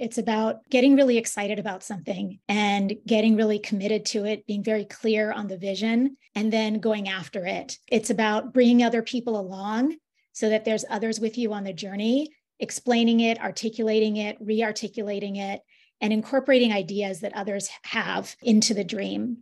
It's about getting really excited about something and getting really committed to it, being very clear on the vision, and then going after it. It's about bringing other people along so that there's others with you on the journey, explaining it, articulating it, re-articulating it, and incorporating ideas that others have into the dream.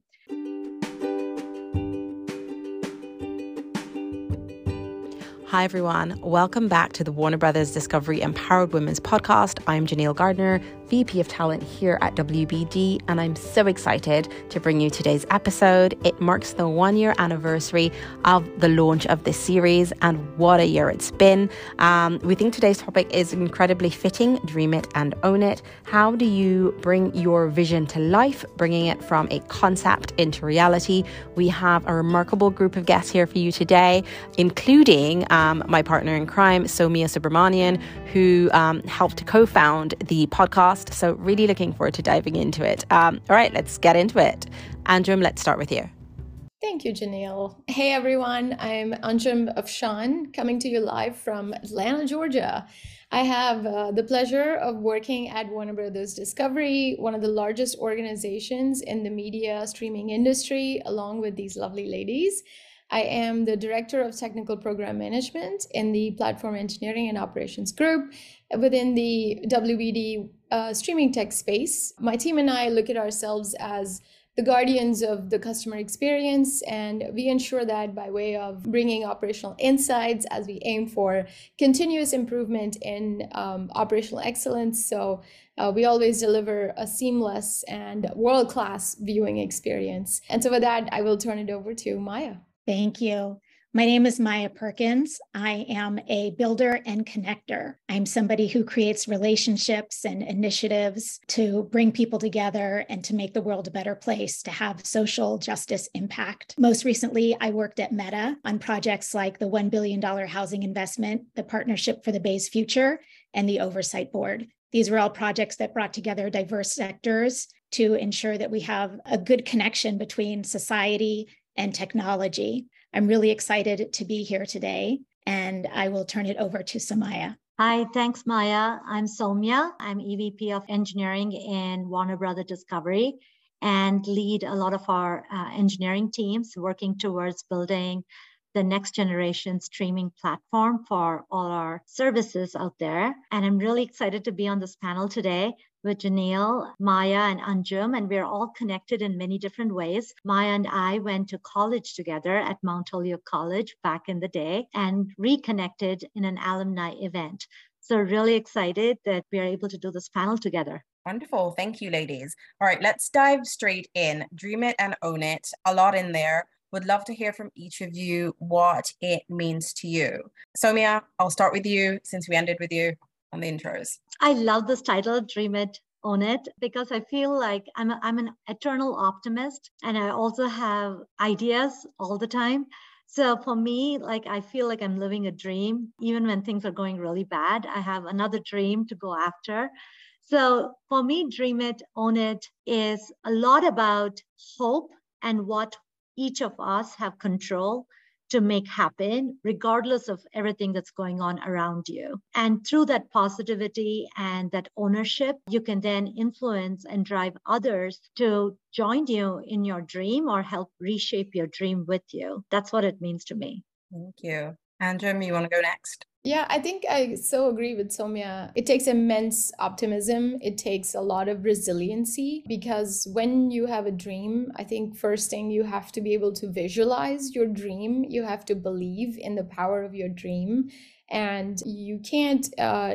Hi, everyone. Welcome back to the Warner Brothers Discovery Empowered Women's podcast. I'm Jhneall Gardner, VP of Talent here at WBD, and I'm so excited to bring you today's episode. It marks the one-year anniversary of the launch of this series, and what a year it's been. We think today's topic is incredibly fitting: dream it and own it. How do you bring your vision to life, bringing it from a concept into reality? We have a remarkable group of guests here for you today, including my partner in crime, Sowmya Subramanian, who helped to co-found the podcast. So really looking forward to diving into it. All right, let's get into it. Anjum, let's start with you. Thank you, Jhneall. Hey, everyone. I'm Anjum Afshan, coming to you live from Atlanta, Georgia. I have the pleasure of working at Warner Brothers Discovery, one of the largest organizations in the media streaming industry, along with these lovely ladies. I am the Director of Technical Program Management in the Platform Engineering and Operations Group within the WBD streaming tech space. My team and I look at ourselves as the guardians of the customer experience, and we ensure that by way of bringing operational insights as we aim for continuous improvement in operational excellence. So we always deliver a seamless and world-class viewing experience. And so with that, I will turn it over to Maya. Thank you. My name is Maya Perkins. I am a builder and connector. I'm somebody who creates relationships and initiatives to bring people together and to make the world a better place, to have social justice impact. Most recently, I worked at Meta on projects like the $1 billion housing investment, the Partnership for the Bay's Future, and the Oversight Board. These were all projects that brought together diverse sectors to ensure that we have a good connection between society and technology. I'm really excited to be here today, and I will turn it over to Sowmya. Hi, thanks, Maya. I'm Sowmya. I'm EVP of Engineering in Warner Brothers Discovery and lead a lot of our engineering teams working towards building the next generation streaming platform for all our services out there. And I'm really excited to be on this panel today with Jhneall, Maya, and Anjum, and we're all connected in many different ways. Maya and I went to college together at Mount Holyoke College back in the day and reconnected in an alumni event. So really excited that we are able to do this panel together. Wonderful. Thank you, ladies. All right, let's dive straight in. Dream it and own it. A lot in there. Would love to hear from each of you what it means to you. Sowmya, I'll start with you since we ended with you on the intros. I love this title, Dream It, Own It, because I feel like I'm an eternal optimist, and I also have ideas all the time. So for me, like, I feel like I'm living a dream. Even when things are going really bad, I have another dream to go after. So for me, Dream It, Own It is a lot about hope and what each of us have control to make happen, regardless of everything that's going on around you. And through that positivity and that ownership, you can then influence and drive others to join you in your dream or help reshape your dream with you. That's what it means to me. Thank you. Anjum, you want to go next? Yeah, I think I so agree with Sowmya. It takes immense optimism. It takes a lot of resiliency, because when you have a dream, I think first thing, you have to be able to visualize your dream. You have to believe in the power of your dream. And you can't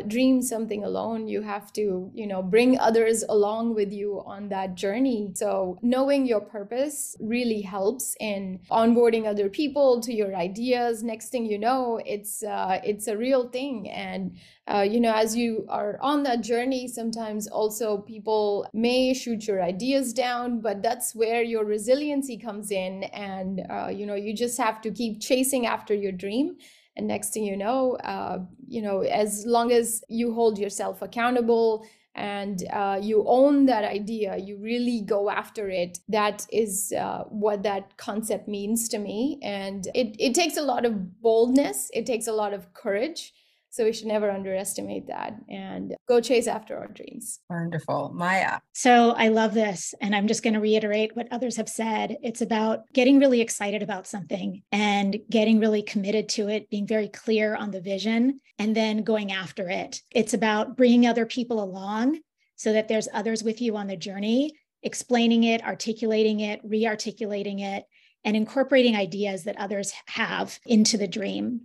dream something alone. You have to, bring others along with you on that journey. So knowing your purpose really helps in onboarding other people to your ideas. Next thing you know, it's a real thing. And as you are on that journey, sometimes also people may shoot your ideas down, but that's where your resiliency comes in. And you just have to keep chasing after your dream. And next thing you know, as long as you hold yourself accountable and you own that idea, you really go after it. That is what that concept means to me. And it takes a lot of boldness. It takes a lot of courage. So we should never underestimate that and go chase after our dreams. Wonderful. Maya. So I love this. And I'm just going to reiterate what others have said. It's about getting really excited about something and getting really committed to it, being very clear on the vision and then going after it. It's about bringing other people along so that there's others with you on the journey, explaining it, articulating it, re-articulating it, and incorporating ideas that others have into the dream.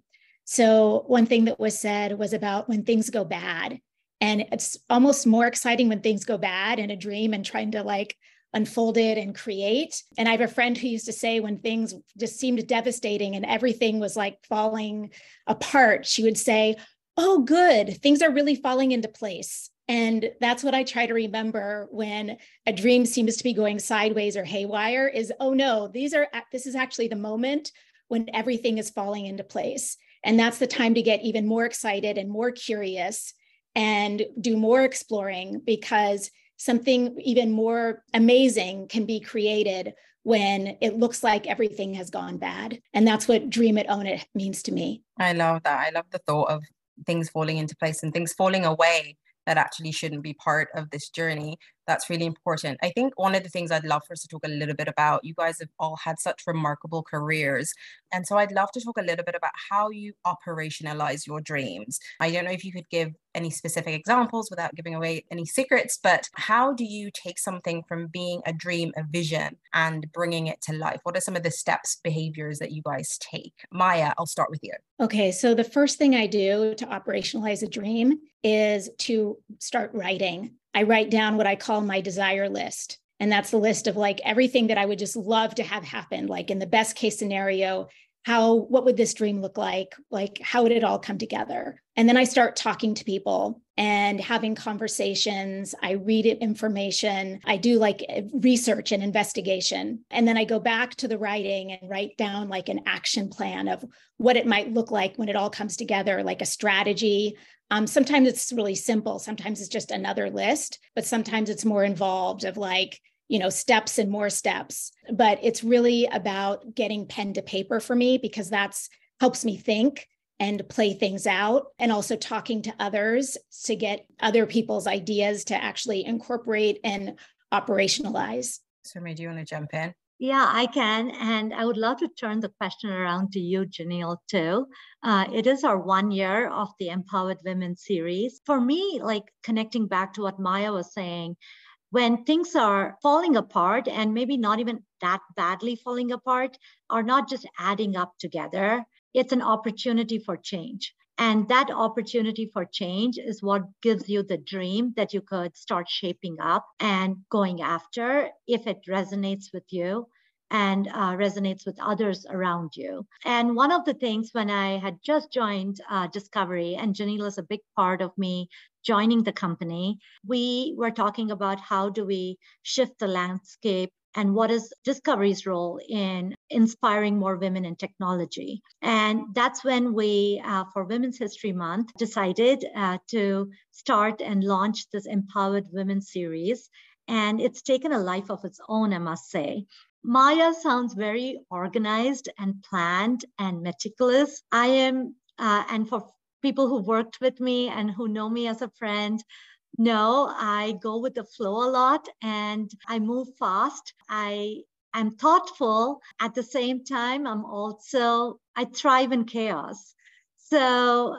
So one thing that was said was about when things go bad, and it's almost more exciting when things go bad in a dream and trying to like unfold it and create. And I have a friend who used to say when things just seemed devastating and everything was like falling apart, she would say, "Oh, good, things are really falling into place." And that's what I try to remember when a dream seems to be going sideways or haywire is, oh no, this is actually the moment when everything is falling into place. And that's the time to get even more excited and more curious and do more exploring, because something even more amazing can be created when it looks like everything has gone bad. And that's what dream it, own it means to me. I love that. I love the thought of things falling into place and things falling away that actually shouldn't be part of this journey. That's really important. I think one of the things I'd love for us to talk a little bit about, you guys have all had such remarkable careers. And so I'd love to talk a little bit about how you operationalize your dreams. I don't know if you could give any specific examples without giving away any secrets, but how do you take something from being a dream, a vision, and bringing it to life? What are some of the steps, behaviors that you guys take? Maya, I'll start with you. Okay, so the first thing I do to operationalize a dream is to start writing. I write down what I call my desire list. And that's the list of like everything that I would just love to have happen. Like in the best case scenario, what would this dream look like? Like, how would it all come together? And then I start talking to people and having conversations. I read information. I do like research and investigation. And then I go back to the writing and write down like an action plan of what it might look like when it all comes together, like a strategy. Sometimes it's really simple. Sometimes it's just another list, but sometimes it's more involved of like, you know, steps and more steps. But it's really about getting pen to paper for me, because that's helps me think and play things out, and also talking to others to get other people's ideas to actually incorporate and operationalize. Sowmya, do you want to jump in? Yeah, I can. And I would love to turn the question around to you, Jhneall, too. It is our 1 year of the Empowered Women series. For me, like connecting back to what Maya was saying, when things are falling apart and maybe not even that badly falling apart, or not just adding up together, it's an opportunity for change. And that opportunity for change is what gives you the dream that you could start shaping up and going after if it resonates with you and resonates with others around you. And one of the things when I had just joined Discovery, and Jhneall is a big part of me joining the company, we were talking about how do we shift the landscape and what is Discovery's role in inspiring more women in technology. And that's when we, for Women's History Month, decided to start and launch this Empowered Women series. And it's taken a life of its own, I must say. Maya sounds very organized and planned and meticulous. I am, and for people who worked with me and who know me as a friend, no, I go with the flow a lot and I move fast. I am thoughtful. At the same time, I thrive in chaos. So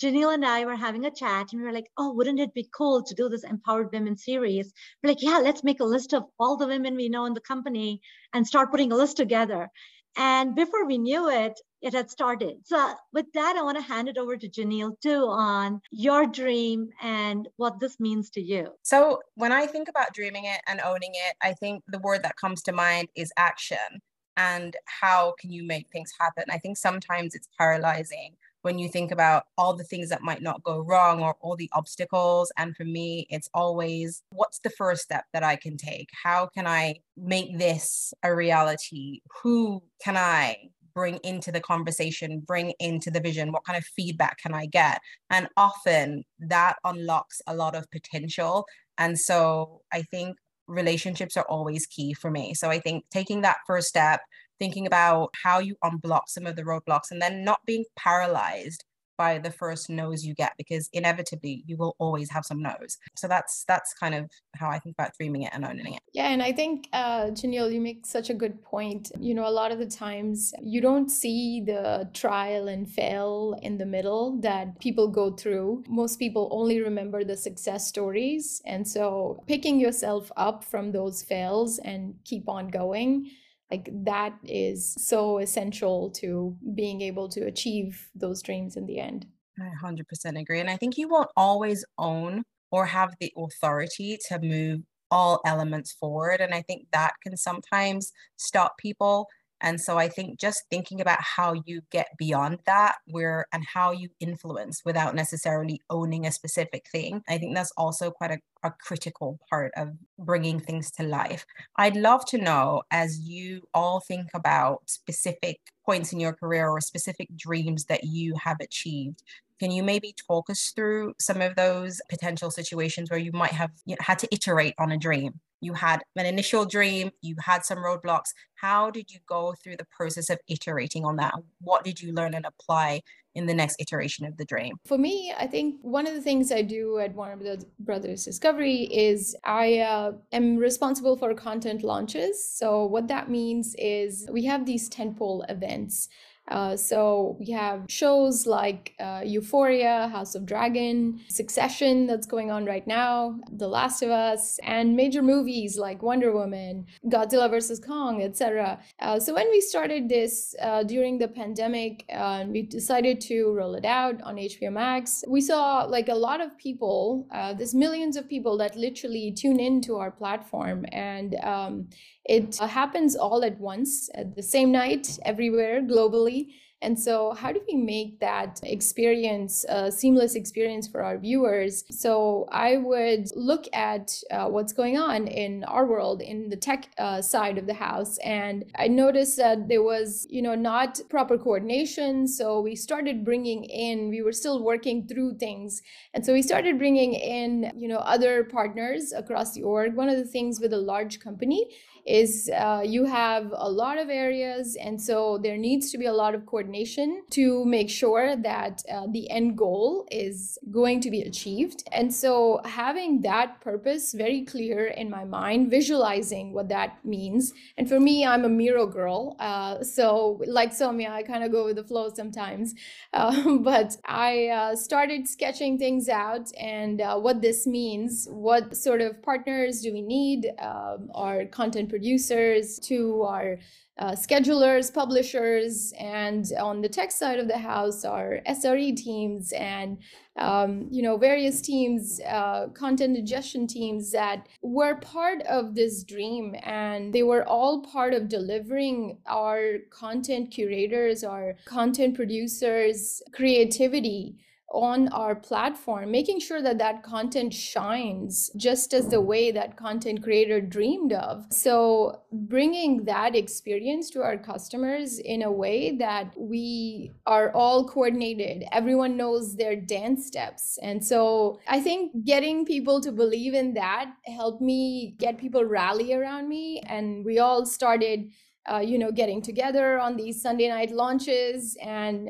Jhneall and I were having a chat and we were like, oh, wouldn't it be cool to do this Empowered Women series? We're like, yeah, let's make a list of all the women we know in the company and start putting a list together. And before we knew it, it had started. So with that, I want to hand it over to Jhneall too on your dream and what this means to you. So when I think about dreaming it and owning it, I think the word that comes to mind is action and how can you make things happen. I think sometimes it's paralyzing when you think about all the things that might not go wrong or all the obstacles. And for me, it's always, what's the first step that I can take? How can I make this a reality? Who can I bring into the conversation, bring into the vision? What kind of feedback can I get? And often that unlocks a lot of potential. And so I think relationships are always key for me. So I think taking that first step, thinking about how you unblock some of the roadblocks and then not being paralyzed by the first no's you get, because inevitably you will always have some no's. So that's kind of how I think about dreaming it and owning it. Yeah, and I think, Jhneall, you make such a good point. You know, a lot of the times you don't see the trial and fail in the middle that people go through. Most people only remember the success stories. And so picking yourself up from those fails and keep on going, like that is so essential to being able to achieve those dreams in the end. I 100% agree. And I think you won't always own or have the authority to move all elements forward. And I think that can sometimes stop people. And so I think just thinking about how you get beyond that and how you influence without necessarily owning a specific thing, I think that's also quite a critical part of bringing things to life. I'd love to know, as you all think about specific points in your career or specific dreams that you have achieved, can you maybe talk us through some of those potential situations where you might have had to iterate on a dream? You had an initial dream, you had some roadblocks. How did you go through the process of iterating on that? What did you learn and apply in the next iteration of the dream? For me, I think one of the things I do at Warner Brothers Discovery is I am responsible for content launches. So what that means is we have these tentpole events. So we have shows like Euphoria, House of Dragon, Succession that's going on right now, The Last of Us, and major movies like Wonder Woman, Godzilla vs. Kong, etc. So when we started this during the pandemic, we decided to roll it out on HBO Max. We saw like a lot of people, there's millions of people that literally tune into our platform, and it happens all at once, at the same night, everywhere, globally. And so how do we make that experience a seamless experience for our viewers? So I would look at what's going on in our world, in the tech side of the house. And I noticed that there was, not proper coordination. So we started bringing in, we were still working through things. And so we started bringing in, other partners across the org. One of the things with a large company is you have a lot of areas, and so there needs to be a lot of coordination to make sure that the end goal is going to be achieved. And so having that purpose very clear in my mind, visualizing what that means. And for me, I'm a Miro girl. So like Sowmya, I kind of go with the flow sometimes. But I started sketching things out and what this means, what sort of partners do we need, our content producers, to our schedulers, publishers, and on the tech side of the house, our SRE teams and various teams, content ingestion teams that were part of this dream, and they were all part of delivering our content curators, our content producers, creativity on our platform, making sure that that content shines just as the way that content creator dreamed of. So bringing that experience to our customers in a way that we are all coordinated, everyone knows their dance steps. And so I think getting people to believe in that helped me get people rally around me, and we all started getting together on these Sunday night launches, and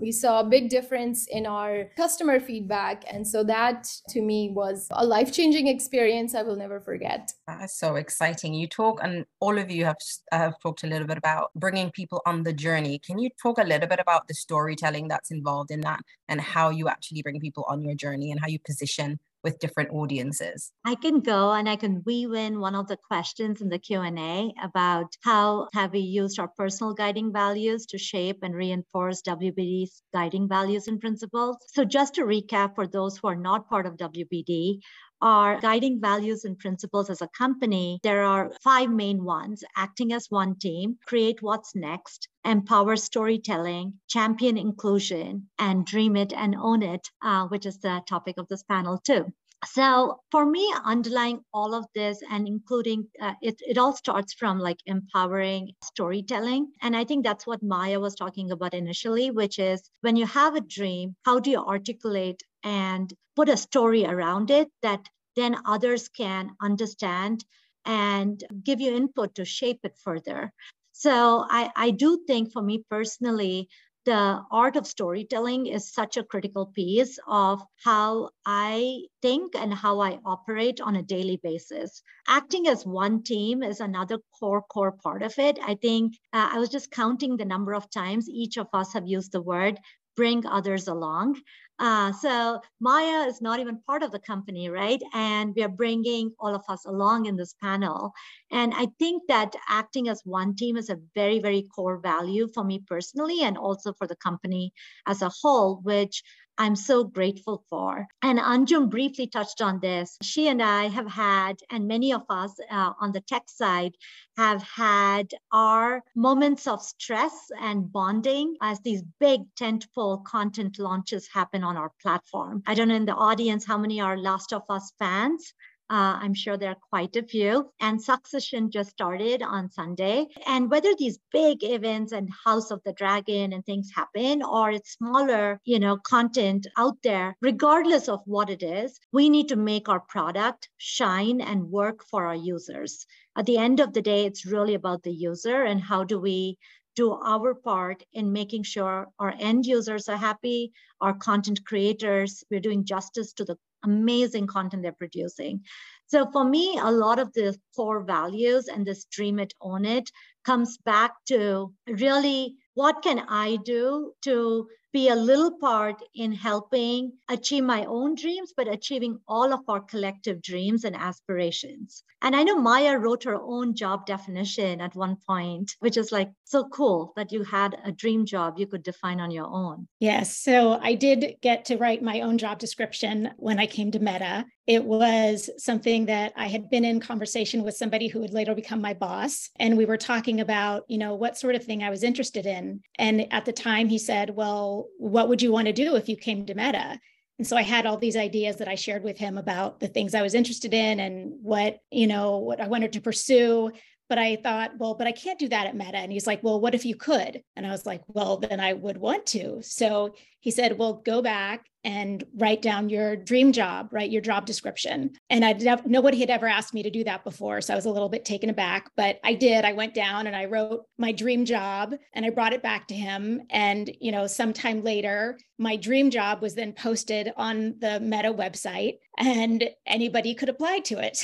we saw a big difference in our customer feedback. And so that to me was a life-changing experience I will never forget. That's so exciting. You talk, and all of you have talked a little bit about bringing people on the journey. Can you talk a little bit about the storytelling that's involved in that and how you actually bring people on your journey and how you position with different audiences? I can go and I can weave in one of the questions in the Q&A about how have we used our personal guiding values to shape and reinforce WBD's guiding values and principles. So just to recap for those who are not part of WBD, our guiding values and principles as a company, there are 5 main ones: acting as one team, create what's next, empower storytelling, champion inclusion, and dream it and own it, which is the topic of this panel too. So for me, underlying all of this and including, it all starts from like empowering storytelling. And I think that's what Maya was talking about initially, which is when you have a dream, how do you articulate and put a story around it that then others can understand and give you input to shape it further. So I do think for me personally, the art of storytelling is such a critical piece of how I think and how I operate on a daily basis. Acting as one team is another core part of it. I think I was just counting the number of times each of us have used the word bring others along. So Maya is not even part of the company, right? And we are bringing all of us along in this panel. And I think that acting as one team is a very, very core value for me personally, and also for the company as a whole, which I'm so grateful for. And Anjum briefly touched on this. She and I have had, and many of us on the tech side have had, our moments of stress and bonding as these big tentpole content launches happen on our platform. I don't know in the audience how many are Last of Us fans. I'm sure there are quite a few. And Succession just started on Sunday. And whether these big events and House of the Dragon and things happen, or it's smaller, you know, content out there, regardless of what it is, we need to make our product shine and work for our users. At the end of the day, it's really about the user and how do we do our part in making sure our end users are happy, our content creators, we're doing justice to the amazing content they're producing. So for me, a lot of the core values and this dream it, own it comes back to really, what can I do to be a little part in helping achieve my own dreams, but achieving all of our collective dreams and aspirations. And I know Maya wrote her own job definition at one point, which is like so cool that you had a dream job you could define on your own. Yes. So I did get to write my own job description when I came to Meta. It was something that I had been in conversation with somebody who would later become my boss. And we were talking about, you know, what sort of thing I was interested in. And at the time he said, well, what would you want to do if you came to Meta? And so I had all these ideas that I shared with him about the things I was interested in and what, you know, what I wanted to pursue. But I thought, well, but I can't do that at Meta. And he's like, well, what if you could? And I was like, well, then I would want to. So he said, well, go back and write down your dream job, write your job description. And nobody had ever asked me to do that before. So I was a little bit taken aback, but I did. I went down and I wrote my dream job and I brought it back to him. And, you know, sometime later, my dream job was then posted on the Meta website and anybody could apply to it.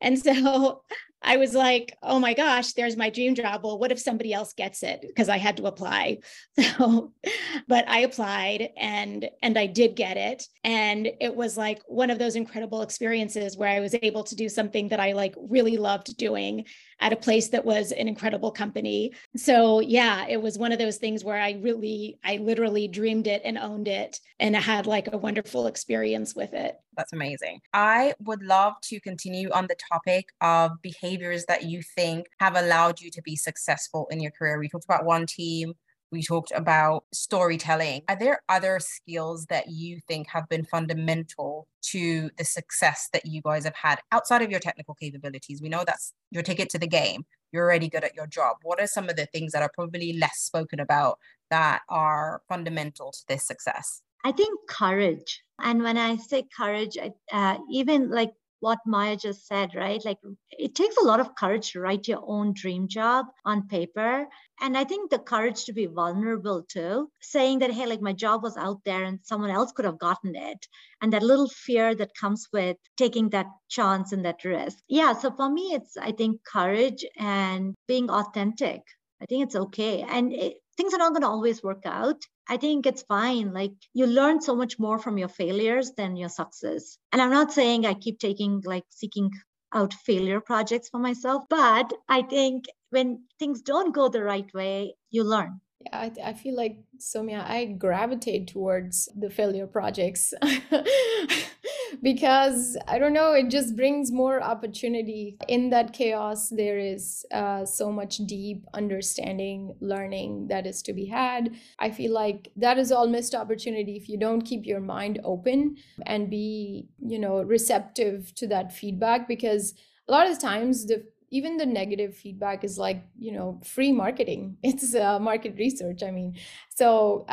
And so I was like, oh my gosh, there's my dream job. Well, what if somebody else gets it? Because I had to apply. So, but I applied and I did get it. And it was like one of those incredible experiences where I was able to do something that I like really loved doing at a place that was an incredible company. So yeah, it was one of those things where I literally dreamed it and owned it. And I had like a wonderful experience with it. That's amazing. I would love to continue on the topic of behaviors that you think have allowed you to be successful in your career. We talked about one team. We talked about storytelling. Are there other skills that you think have been fundamental to the success that you guys have had outside of your technical capabilities? We know that's your ticket to the game. You're already good at your job. What are some of the things that are probably less spoken about that are fundamental to this success? I think courage. And when I say courage, even like what Maya just said, right? Like it takes a lot of courage to write your own dream job on paper. And I think the courage to be vulnerable too, saying that, hey, like my job was out there and someone else could have gotten it. And that little fear that comes with taking that chance and that risk. Yeah. So for me, it's, I think, courage and being authentic. I think it's okay. And things are not going to always work out. I think it's fine. Like you learn so much more from your failures than your success. And I'm not saying I keep seeking out failure projects for myself, but I think when things don't go the right way, you learn. Yeah, I feel like, Sowmya, I gravitate towards the failure projects because I don't know, it just brings more opportunity. In that chaos, there is so much deep understanding, learning that is to be had. I feel like that is all missed opportunity if you don't keep your mind open and be, you know, receptive to that feedback, because a lot of times the even the negative feedback is like, you know, free marketing. It's market research, I mean. So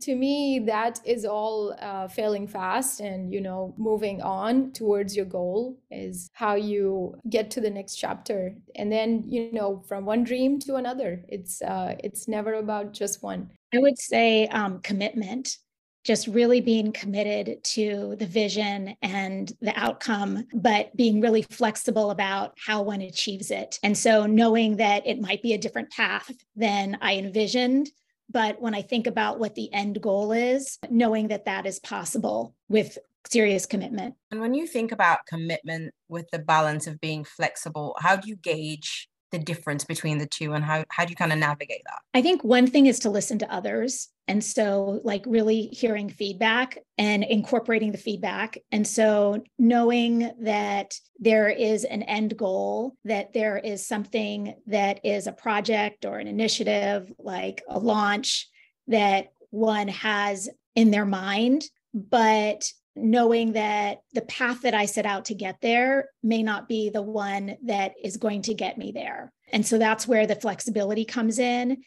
to me, that is all failing fast and, you know, moving on towards your goal is how you get to the next chapter. And then, you know, from one dream to another, it's never about just one. I would say commitment. Just really being committed to the vision and the outcome, but being really flexible about how one achieves it. And so knowing that it might be a different path than I envisioned, but when I think about what the end goal is, knowing that that is possible with serious commitment. And when you think about commitment with the balance of being flexible, how do you gauge the difference between the two, and how do you kind of navigate that? I think one thing is to listen to others. And so like really hearing feedback and incorporating the feedback. And so knowing that there is an end goal, that there is something that is a project or an initiative, like a launch that one has in their mind, but knowing that the path that I set out to get there may not be the one that is going to get me there. And so that's where the flexibility comes in,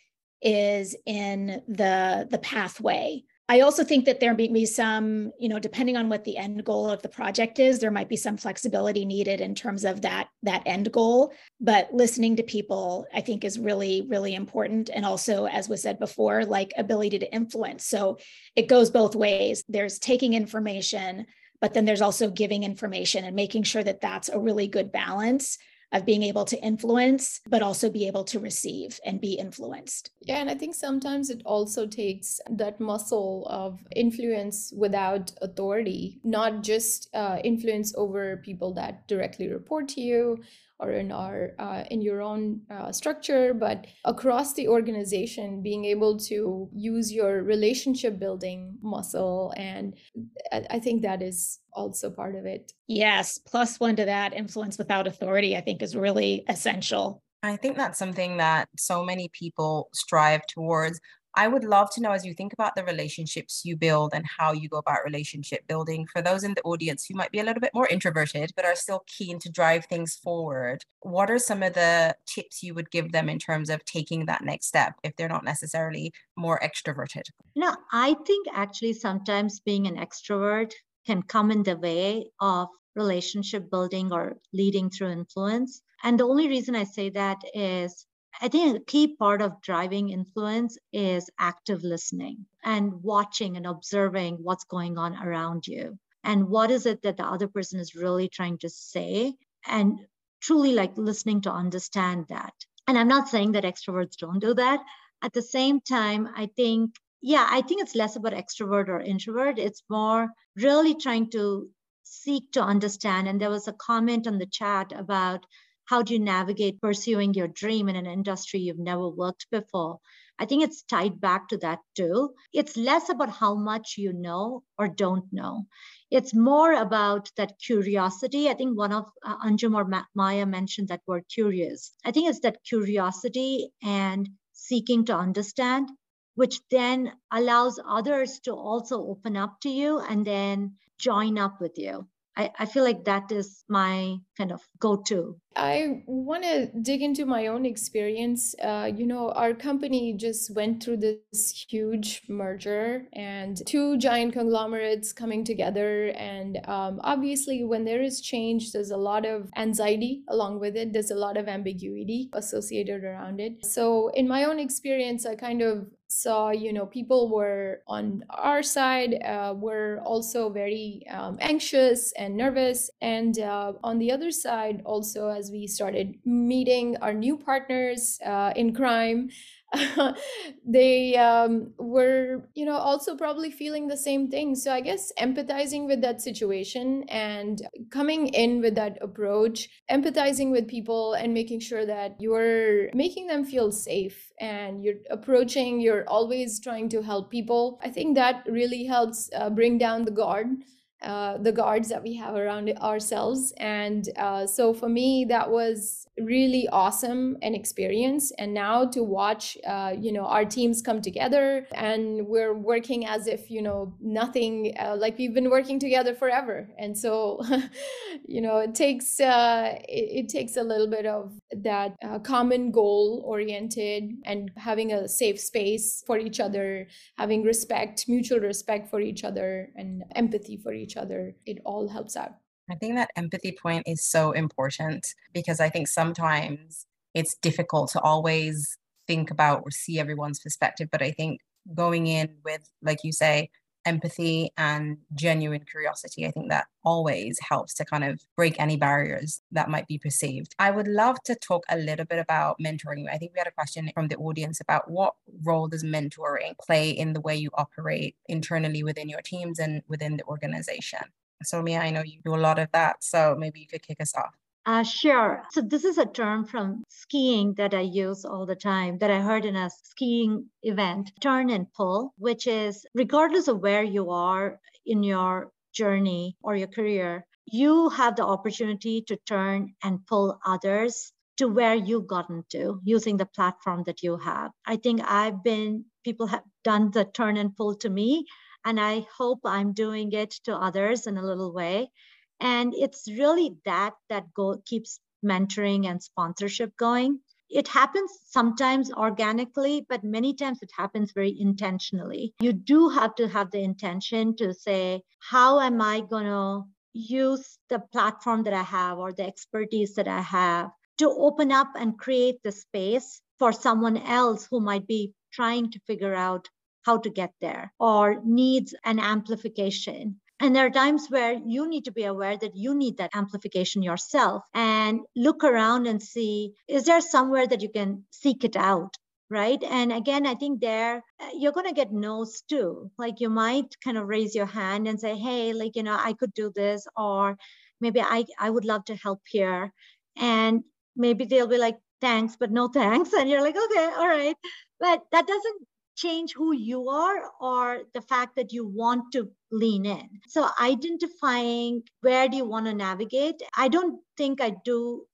is in the pathway. I also think that there may be some, you know, depending on what the end goal of the project is, there might be some flexibility needed in terms of that end goal. But listening to people, I think, is really, really important. And also, as was said before, like ability to influence. So it goes both ways. There's taking information, but then there's also giving information and making sure that that's a really good balance of being able to influence, but also be able to receive and be influenced. Yeah, and I think sometimes it also takes that muscle of influence without authority, not just influence over people that directly report to you or in your own structure, but across the organization, being able to use your relationship building muscle. And I think that is also part of it. Yes. Plus one to that, influence without authority, I think, is really essential. I think that's something that so many people strive towards. I would love to know, as you think about the relationships you build and how you go about relationship building, for those in the audience who might be a little bit more introverted, but are still keen to drive things forward, what are some of the tips you would give them in terms of taking that next step if they're not necessarily more extroverted? You know, I think actually sometimes being an extrovert can come in the way of relationship building or leading through influence. And the only reason I say that is I think a key part of driving influence is active listening and watching and observing what's going on around you and what is it that the other person is really trying to say, and truly like listening to understand that. And I'm not saying that extroverts don't do that. At the same time, I think it's less about extrovert or introvert. It's more really trying to seek to understand. And there was a comment on the chat about how do you navigate pursuing your dream in an industry you've never worked before. I think it's tied back to that too. It's less about how much you know or don't know. It's more about that curiosity. I think one of Anjum or Maya mentioned that word curious. I think it's that curiosity and seeking to understand, which then allows others to also open up to you and then join up with you. I feel like that is my kind of go-to. I want to dig into my own experience. You know, our company just went through this huge merger and two giant conglomerates coming together. And obviously, when there is change, there's a lot of anxiety along with it. There's a lot of ambiguity associated around it. So in my own experience, I kind of saw, you know, people were on our side, were also very anxious and nervous. And on the other side, also, as we started meeting our new partners in crime, they were, you know, also probably feeling the same thing. So I guess empathizing with that situation and coming in with that approach, empathizing with people and making sure that you're making them feel safe and you're always trying to help people. I think that really helps bring down the guard the guards that we have around ourselves. And so for me, that was really awesome an experience. And now to watch, our teams come together and we're working as if, nothing, like we've been working together forever. And so, it takes a little bit of that common goal oriented and having a safe space for each other, having respect, mutual respect for each other and empathy for each other. It all helps out. I think that empathy point is so important because I think sometimes it's difficult to always think about or see everyone's perspective. But I think going in with, like you say, empathy and genuine curiosity, I think that always helps to kind of break any barriers that might be perceived. I would love to talk a little bit about mentoring. I think we had a question from the audience about what role does mentoring play in the way you operate internally within your teams and within the organization? Sowmya, I know you do a lot of that, so maybe you could kick us off. Sure. So this is a term from skiing that I use all the time that I heard in a skiing event, turn and pull, which is regardless of where you are in your journey or your career, you have the opportunity to turn and pull others to where you've gotten to using the platform that you have. I think people have done the turn and pull to me, and I hope I'm doing it to others in a little way. And it's really that keeps mentoring and sponsorship going. It happens sometimes organically, but many times it happens very intentionally. You do have to have the intention to say, how am I going to use the platform that I have or the expertise that I have to open up and create the space for someone else who might be trying to figure out how to get there or needs an amplification. And there are times where you need to be aware that you need that amplification yourself and look around and see, is there somewhere that you can seek it out, right? And again, I think you're going to get no's too. Like you might kind of raise your hand and say, hey, I could do this, or maybe I would love to help here. And maybe they'll be like, thanks, but no thanks. And you're like, okay, all right. But that doesn't change who you are or the fact that you want to lean in. So identifying where do you want to navigate? I don't think I do.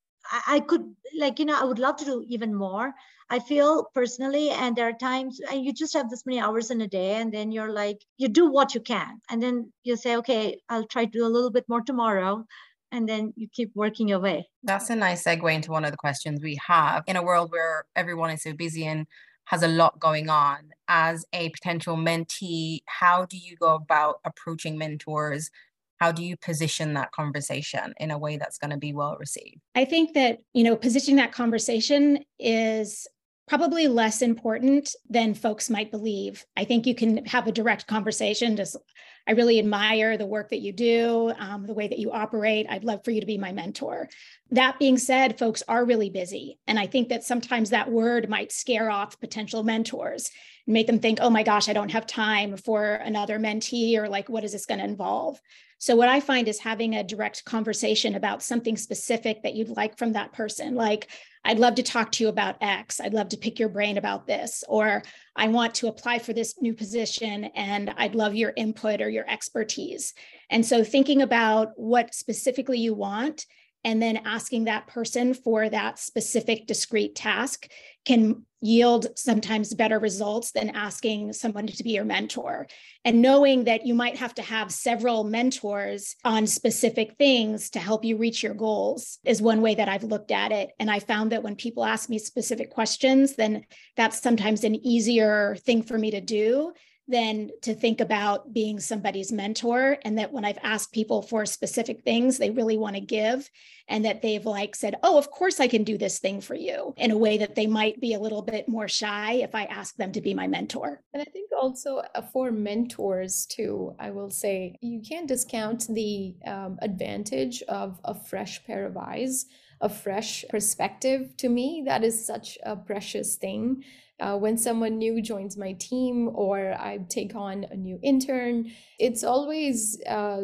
I could I would love to do even more. I feel personally, and there are times and you just have this many hours in a day and then you're like, you do what you can. And then you say, okay, I'll try to do a little bit more tomorrow. And then you keep working your way. That's a nice segue into one of the questions we have. In a world where everyone is so busy and has a lot going on, as a potential mentee, how do you go about approaching mentors? How do you position that conversation in a way that's going to be well received? I think that, positioning that conversation is probably less important than folks might believe. I think you can have a direct conversation. I really admire the work that you do, the way that you operate. I'd love for you to be my mentor. That being said, folks are really busy. And I think that sometimes that word might scare off potential mentors and make them think, oh my gosh, I don't have time for another mentee, or what is this going to involve? So what I find is having a direct conversation about something specific that you'd like from that person. I'd love to talk to you about X. I'd love to pick your brain about this, or I want to apply for this new position and I'd love your input or your expertise. And so thinking about what specifically you want and then asking that person for that specific discrete task can yield sometimes better results than asking someone to be your mentor. And knowing that you might have to have several mentors on specific things to help you reach your goals is one way that I've looked at it. And I found that when people ask me specific questions, then that's sometimes an easier thing for me to do than to think about being somebody's mentor. And that when I've asked people for specific things they really want to give, and that they've said, oh, of course I can do this thing for you, in a way that they might be a little bit more shy if I ask them to be my mentor. And I think also for mentors too, I will say you can't discount the advantage of a fresh pair of eyes, a fresh perspective. To me, that is such a precious thing. When someone new joins my team or I take on a new intern, it's always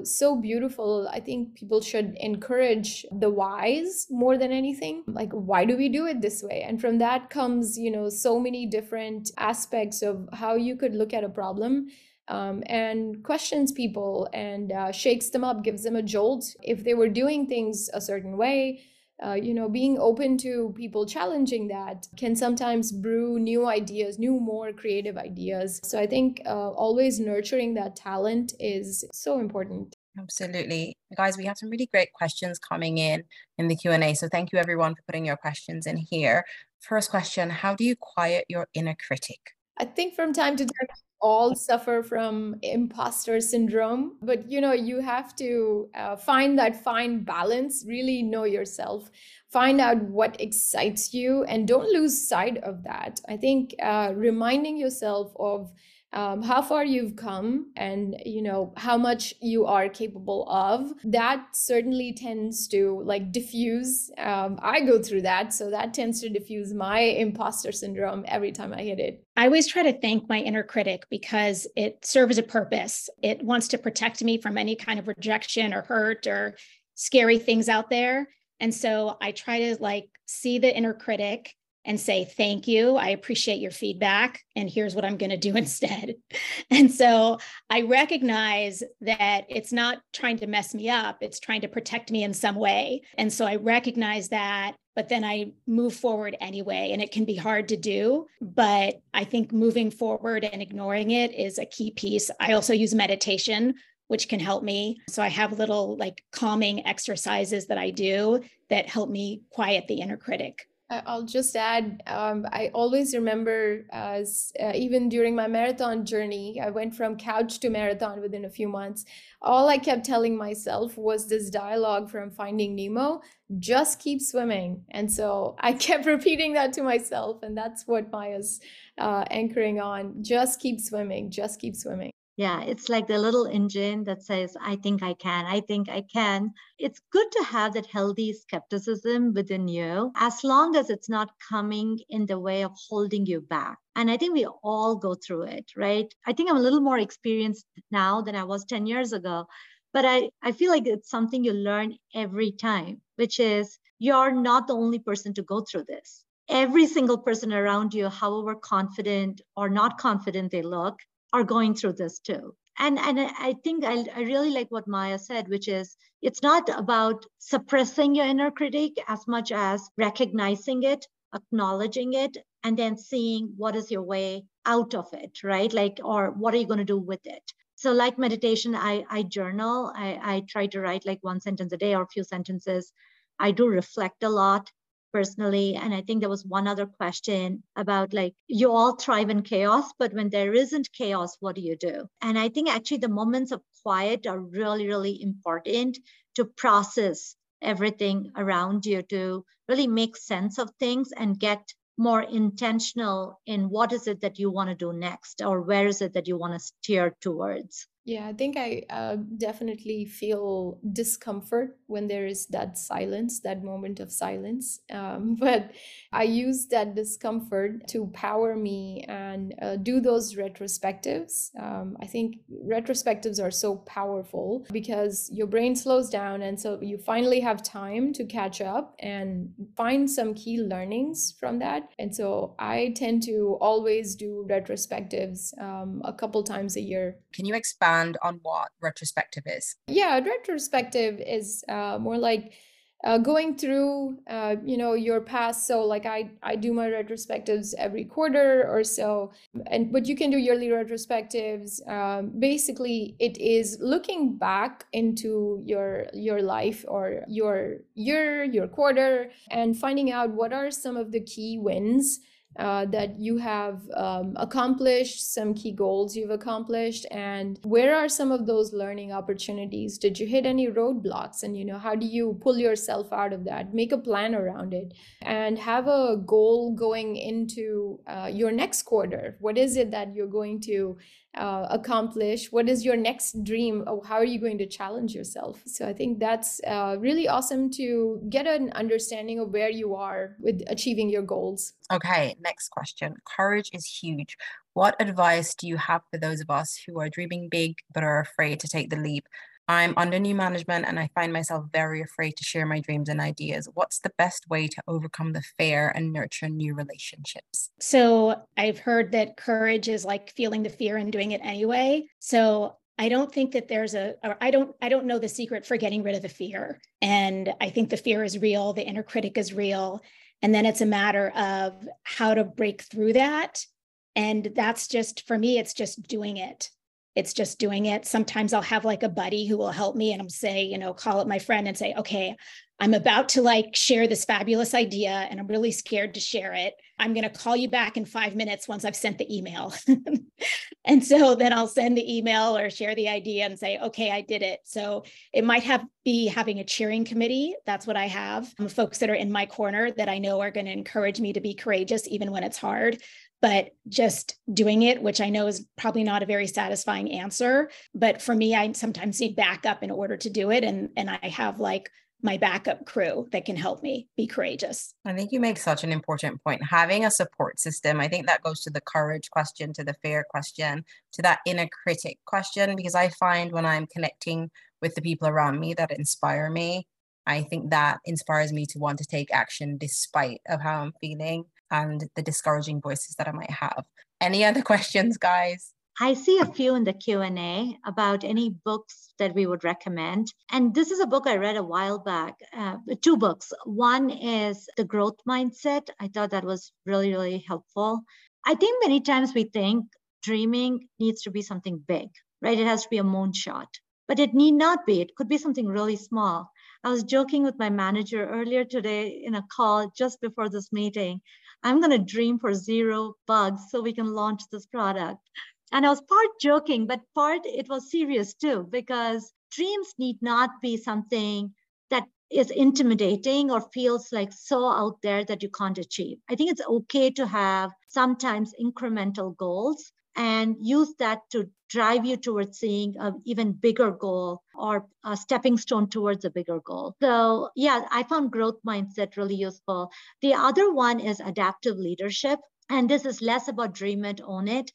so beautiful. I think people should encourage the whys more than anything. Why do we do it this way? And from that comes, so many different aspects of how you could look at a problem. and questions people and shakes them up, gives them a jolt. If they were doing things a certain way, being open to people challenging that can sometimes brew new ideas, new, more creative ideas. So I think always nurturing that talent is so important. Absolutely. Guys, we have some really great questions coming in the Q&A. So thank you everyone for putting your questions in here. First question, how do you quiet your inner critic? I think from time to time, all suffer from imposter syndrome, but you have to find that fine balance, really know yourself, find out what excites you, and don't lose sight of that. I think reminding yourself of how far you've come and how much you are capable of, that certainly tends to diffuse. I go through that, so that tends to diffuse my imposter syndrome every time I hit it. I always try to thank my inner critic because it serves a purpose. It wants to protect me from any kind of rejection or hurt or scary things out there. And so I try to see the inner critic and say, thank you, I appreciate your feedback, and here's what I'm gonna do instead. And so I recognize that it's not trying to mess me up, it's trying to protect me in some way. And so I recognize that, but then I move forward anyway, and it can be hard to do, but I think moving forward and ignoring it is a key piece. I also use meditation, which can help me. So I have little calming exercises that I do that help me quiet the inner critic. I'll just add, I always remember even during my marathon journey, I went from couch to marathon within a few months. All I kept telling myself was this dialogue from Finding Nemo, just keep swimming. And so I kept repeating that to myself. And that's what Maya's anchoring on, just keep swimming, just keep swimming. Yeah, it's like the little engine that says, I think I can, I think I can. It's good to have that healthy skepticism within you, as long as it's not coming in the way of holding you back. And I think we all go through it, right? I think I'm a little more experienced now than I was 10 years ago, but I feel like it's something you learn every time, which is you're not the only person to go through this. Every single person around you, however confident or not confident they look, are going through this too. And I think I really like what Maya said, which is it's not about suppressing your inner critic as much as recognizing it, acknowledging it, and then seeing what is your way out of it, right? Or what are you going to do with it? So like meditation, I journal. I try to write one sentence a day or a few sentences. I do reflect a lot personally. And I think there was one other question about you all thrive in chaos, but when there isn't chaos, what do you do? And I think actually the moments of quiet are really, really important to process everything around you, to really make sense of things and get more intentional in what is it that you want to do next, or where is it that you want to steer towards. Yeah, I think I definitely feel discomfort when there is that silence, that moment of silence. But I use that discomfort to power me and do those retrospectives. I think retrospectives are so powerful because your brain slows down, and so you finally have time to catch up and find some key learnings from that. And so I tend to always do retrospectives a couple times a year. Can you expand on what retrospective is? Yeah, retrospective is more going through, your past. So I do my retrospectives every quarter or so, but you can do yearly retrospectives. Basically, it is looking back into your life or your year, your quarter, and finding out what are some of the key wins that you have accomplished, some key goals you've accomplished, and where are some of those learning opportunities? Did you hit any roadblocks? And how do you pull yourself out of that? Make a plan around it and have a goal going into your next quarter. What is it that you're going to accomplish? What is your next dream? How are you going to challenge yourself? So I think that's really awesome to get an understanding of where you are with achieving your goals. Okay, next question. Courage is huge. What advice do you have for those of us who are dreaming big but are afraid to take the leap? I'm under new management and I find myself very afraid to share my dreams and ideas. What's the best way to overcome the fear and nurture new relationships? So I've heard that courage is like feeling the fear and doing it anyway. So I don't think that there's I don't know the secret for getting rid of the fear. And I think the fear is real. The inner critic is real. And then it's a matter of how to break through that. And that's just, for me, it's just doing it. It's just doing it. Sometimes I'll have like a buddy who will help me and I'll say, you know, call up my friend and say, okay, I'm about to like share this fabulous idea and I'm really scared to share it. I'm going to call you back in 5 minutes once I've sent the email. And so then I'll send the email or share the idea and say, okay, I did it. So it might be having a cheering committee. That's what I have. Folks that are in my corner that I know are going to encourage me to be courageous, even when it's hard. But just doing it, which I know is probably not a very satisfying answer. But for me, I sometimes need backup in order to do it. And I have like my backup crew that can help me be courageous. I think you make such an important point. Having a support system, I think that goes to the courage question, to the fear question, to that inner critic question, because I find when I'm connecting with the people around me that inspire me, I think that inspires me to want to take action despite of how I'm feeling and the discouraging voices that I might have. Any other questions, guys? I see a few in the Q&A about any books that we would recommend. And this is a book I read a while back, 2 books. One is The Growth Mindset. I thought that was really, really helpful. I think many times we think dreaming needs to be something big, right? It has to be a moonshot, but it need not be. It could be something really small. I was joking with my manager earlier today in a call just before this meeting. I'm going to dream for 0 bugs so we can launch this product. And I was part joking, but part it was serious too, because dreams need not be something that is intimidating or feels like so out there that you can't achieve. I think it's okay to have sometimes incremental goals and use that to drive you towards seeing an even bigger goal or a stepping stone towards a bigger goal. So yeah, I found Growth Mindset really useful. The other one is Adaptive Leadership. And this is less about dream it, own it.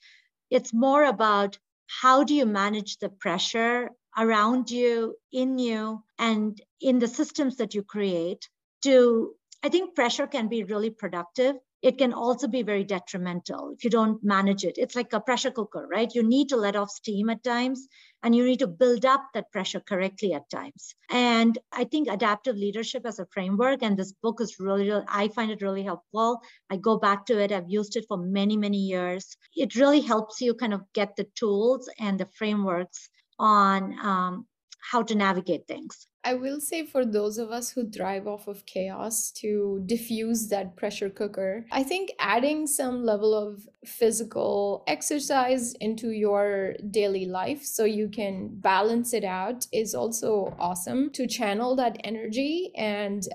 It's more about how do you manage the pressure around you, in you, and in the systems that you create. I think pressure can be really productive. It can also be very detrimental if you don't manage it. It's like a pressure cooker, right? You need to let off steam at times, and you need to build up that pressure correctly at times. And I think adaptive leadership as a framework, and this book is really, I find it really helpful. I go back to it. I've used it for many, many years. It really helps you kind of get the tools and the frameworks on how to navigate things. I will say for those of us who thrive off of chaos, to diffuse that pressure cooker, I think adding some level of physical exercise into your daily life so you can balance it out is also awesome to channel that energy, and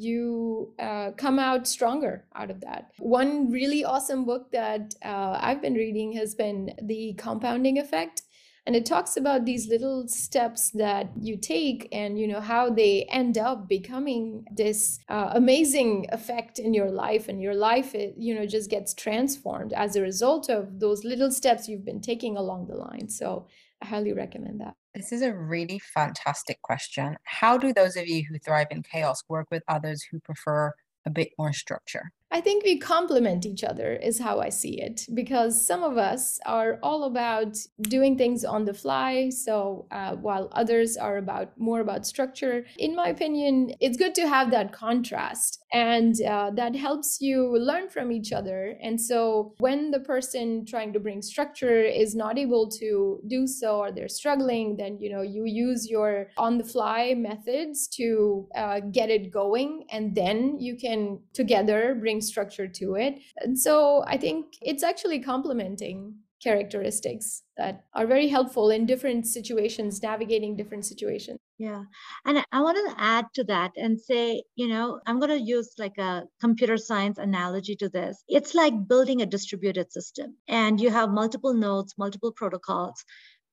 you come out stronger out of that. One really awesome book that I've been reading has been The Compounding Effect. And it talks about these little steps that you take and, you know, how they end up becoming this amazing effect in your life. And your life, just gets transformed as a result of those little steps you've been taking along the line. So I highly recommend that. This is a really fantastic question. How do those of you who thrive in chaos work with others who prefer a bit more structure? I think we complement each other is how I see it, because some of us are all about doing things on the fly. So while others are more about structure, in my opinion, it's good to have that contrast, and that helps you learn from each other. And so when the person trying to bring structure is not able to do so, or they're struggling, then, you know, you use your on the fly methods to get it going. And then you can together bring structure to it. And so I think it's actually complementing characteristics that are very helpful in different situations, navigating different situations. Yeah. And I want to add to that and say, you know, I'm going to use like a computer science analogy to this. It's like building a distributed system, and you have multiple nodes, multiple protocols.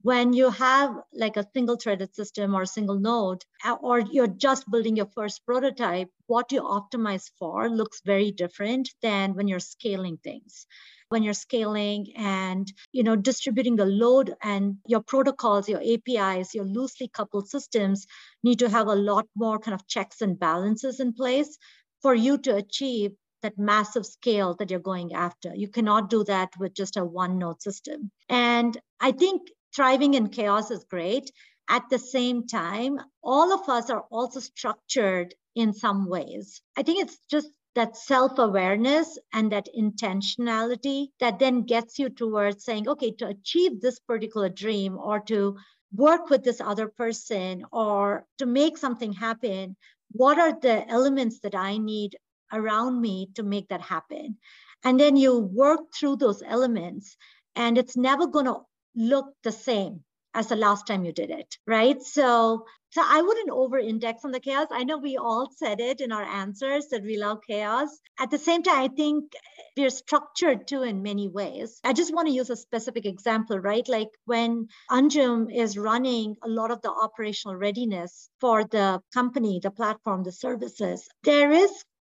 When you have like a single threaded system or a single node, or you're just building your first prototype, what you optimize for looks very different than when you're scaling things. when you're scaling and, you know, distributing the load, and your protocols, your APIs, your loosely coupled systems need to have a lot more kind of checks and balances in place for you to achieve that massive scale that you're going after. You cannot do that with just a one node system. And I think thriving in chaos is great. At the same time, all of us are also structured in some ways. I think it's just that self-awareness and that intentionality that then gets you towards saying, okay, to achieve this particular dream or to work with this other person or to make something happen, what are the elements that I need around me to make that happen? And then you work through those elements, and it's never going to look the same as the last time you did it, right? So I wouldn't over-index on the chaos. I know we all said it in our answers that we love chaos. At the same time, I think we're structured too in many ways. I just want to use a specific example, right? Like when Anjum is running a lot of the operational readiness for the company, the platform, the services, there is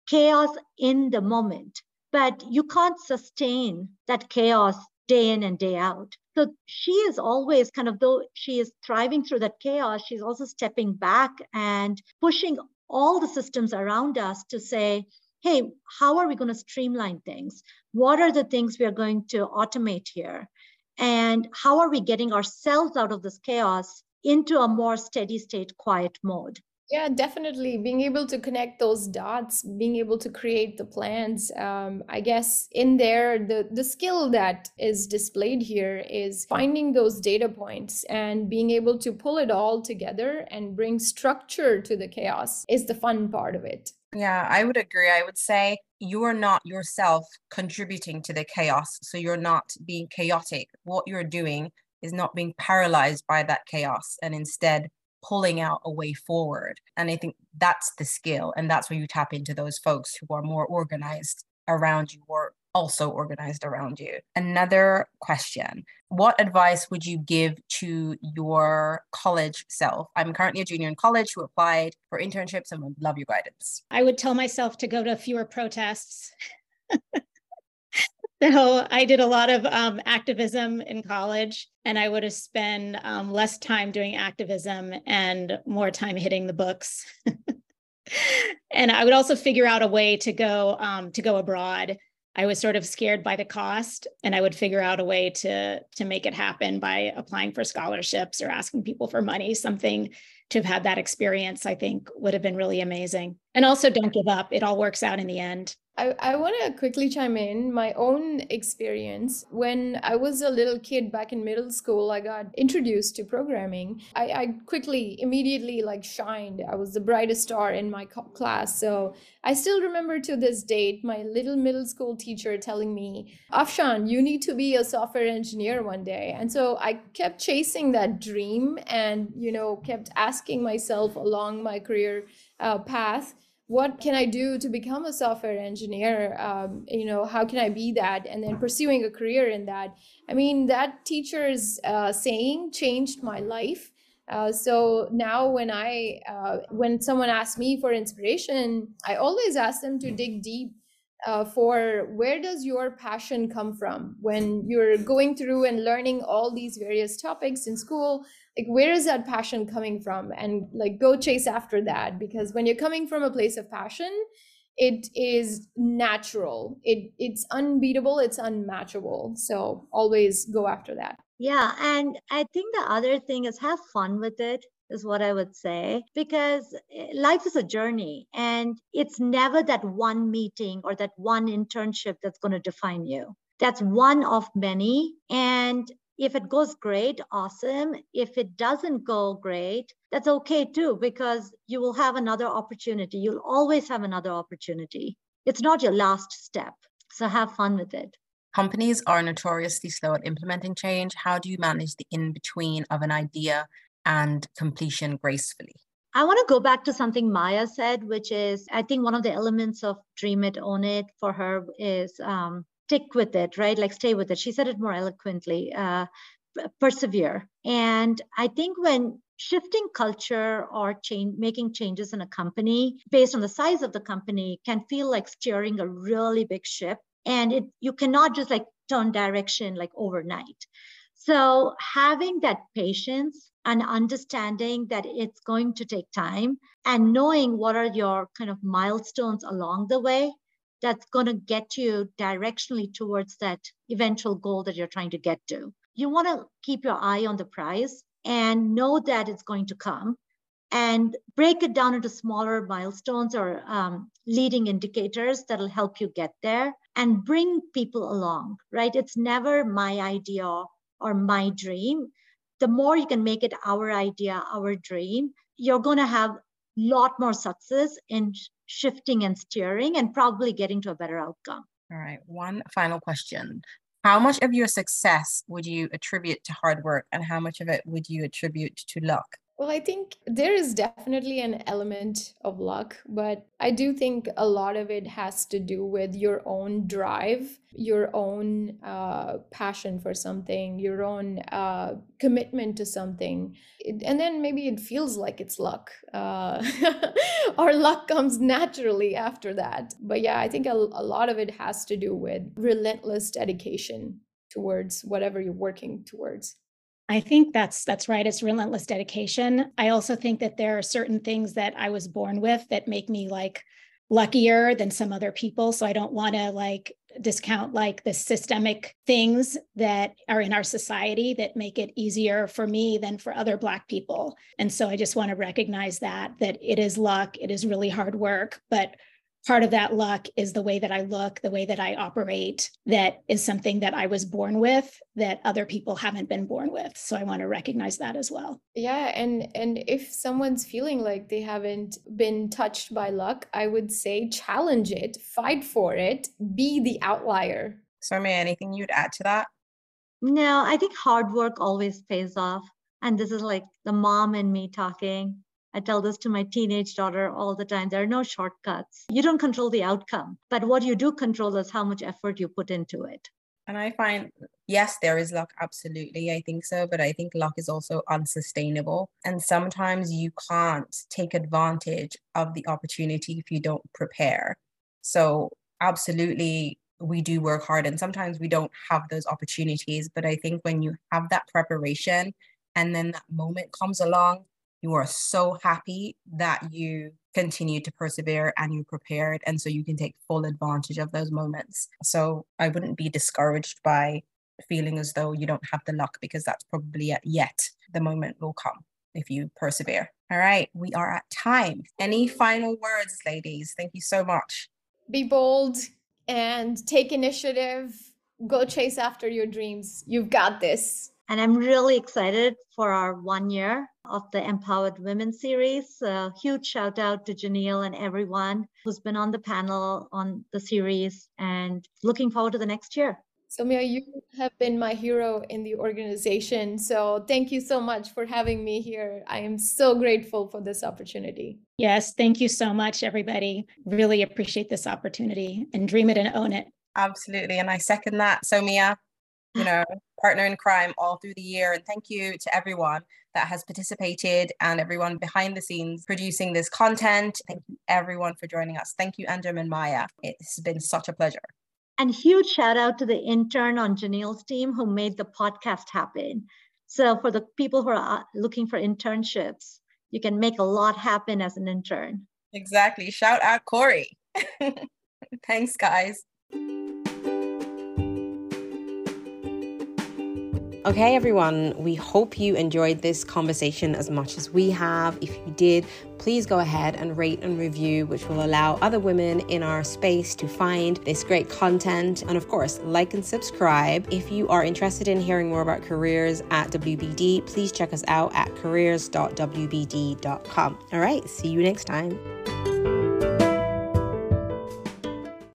chaos in the moment, but you can't sustain that chaos day in and day out. So she is always kind of, though she is thriving through that chaos, she's also stepping back and pushing all the systems around us to say, hey, how are we going to streamline things? What are the things we are going to automate here? And how are we getting ourselves out of this chaos into a more steady state, quiet mode? Yeah, definitely. Being able to connect those dots, being able to create the plans. I guess in there, the skill that is displayed here is finding those data points and being able to pull it all together and bring structure to the chaos is the fun part of it. Yeah, I would agree. I would say you are not yourself contributing to the chaos. So you're not being chaotic. What you're doing is not being paralyzed by that chaos, and instead pulling out a way forward. And I think that's the skill. And that's where you tap into those folks who are more organized around you or also organized around you. Another question, what advice would you give to your college self? I'm currently a junior in college who applied for internships and would love your guidance. I would tell myself to go to fewer protests. So I did a lot of activism in college, and I would have spent less time doing activism and more time hitting the books. And I would also figure out a way to go abroad. I was sort of scared by the cost, and I would figure out a way to make it happen by applying for scholarships or asking people for money. Something to have had that experience, I think, would have been really amazing. And also, don't give up. It all works out in the end. I want to quickly chime in my own experience. When I was a little kid back in middle school, I got introduced to programming. I quickly, immediately like shined. I was the brightest star in my class. So I still remember to this date, my little middle school teacher telling me, Afshan, you need to be a software engineer one day. And so I kept chasing that dream and, you know, kept asking myself along my career path, what can I do to become a software engineer? You know, how can I be that? And then pursuing a career in that. I mean, that teacher's saying changed my life. So now when someone asks me for inspiration, I always ask them to dig deep for where does your passion come from? When you're going through and learning all these various topics in school, like, where is that passion coming from? And like, go chase after that, because when you're coming from a place of passion, it is natural. It's unbeatable. It's unmatchable. So always go after that. Yeah. And I think the other thing is have fun with it is what I would say, because life is a journey and it's never that one meeting or that one internship that's going to define you. That's one of many. And if it goes great, awesome. If it doesn't go great, that's okay too, because you will have another opportunity. You'll always have another opportunity. It's not your last step. So have fun with it. Companies are notoriously slow at implementing change. How do you manage the in-between of an idea and completion gracefully? I want to go back to something Maya said, which is, I think one of the elements of Dream It, Own It for her is stick with it, right? Like stay with it. She said it more eloquently, persevere. And I think when shifting culture or making changes in a company based on the size of the company can feel like steering a really big ship. And you cannot just like turn direction like overnight. So having that patience and understanding that it's going to take time and knowing what are your kind of milestones along the way, that's going to get you directionally towards that eventual goal that you're trying to get to. You want to keep your eye on the prize and know that it's going to come and break it down into smaller milestones or leading indicators that'll help you get there and bring people along, right? It's never my idea or my dream. The more you can make it our idea, our dream, you're going to have a lot more success in shifting and steering and probably getting to a better outcome. All right. One final question. How much of your success would you attribute to hard work and how much of it would you attribute to luck? Well, I think there is definitely an element of luck, but I do think a lot of it has to do with your own drive, your own passion for something, your own commitment to something. And then maybe it feels like it's luck or luck comes naturally after that. But yeah, I think a lot of it has to do with relentless dedication towards whatever you're working towards. I think that's right. It's relentless dedication. I also think that there are certain things that I was born with that make me like luckier than some other people. So I don't want to like discount like the systemic things that are in our society that make it easier for me than for other Black people. And so I just want to recognize that it is luck. It is really hard work, but part of that luck is the way that I look, the way that I operate. That is something that I was born with that other people haven't been born with. So I want to recognize that as well. Yeah. And if someone's feeling like they haven't been touched by luck, I would say challenge it, fight for it, be the outlier. Sowmya, anything you'd add to that? No, I think hard work always pays off. And this is like the mom in me talking. I tell this to my teenage daughter all the time. There are no shortcuts. You don't control the outcome, but what you do control is how much effort you put into it. And I find, yes, there is luck. Absolutely. I think so. But I think luck is also unsustainable. And sometimes you can't take advantage of the opportunity if you don't prepare. So absolutely, we do work hard and sometimes we don't have those opportunities. But I think when you have that preparation and then that moment comes along, you are so happy that you continue to persevere and you're prepared. And so you can take full advantage of those moments. So I wouldn't be discouraged by feeling as though you don't have the luck, because that's probably it yet. The moment will come if you persevere. All right. We are at time. Any final words, ladies? Thank you so much. Be bold and take initiative. Go chase after your dreams. You've got this. And I'm really excited for our 1 year of the Empowered Women series. A huge shout out to Jhneall and everyone who's been on the panel on the series, and looking forward to the next year. Sowmya, you have been my hero in the organization. So thank you so much for having me here. I am so grateful for this opportunity. Yes, thank you so much, everybody. Really appreciate this opportunity, and dream it and own it. Absolutely. And I second that, Sowmya. You know, partner in crime all through the year. And thank you to everyone that has participated and everyone behind the scenes producing this content. Thank you everyone for joining us. Thank you, Anjum and Maya. It's been such a pleasure. And huge shout out to the intern on Jhneall's team who made the podcast happen. So for the people who are looking for internships, you can make a lot happen as an intern. Exactly. Shout out Corey. Thanks, guys. Okay, everyone, we hope you enjoyed this conversation as much as we have. If you did, please go ahead and rate and review, which will allow other women in our space to find this great content. And of course, like and subscribe. If you are interested in hearing more about careers at WBD, please check us out at careers.wbd.com. All right, see you next time.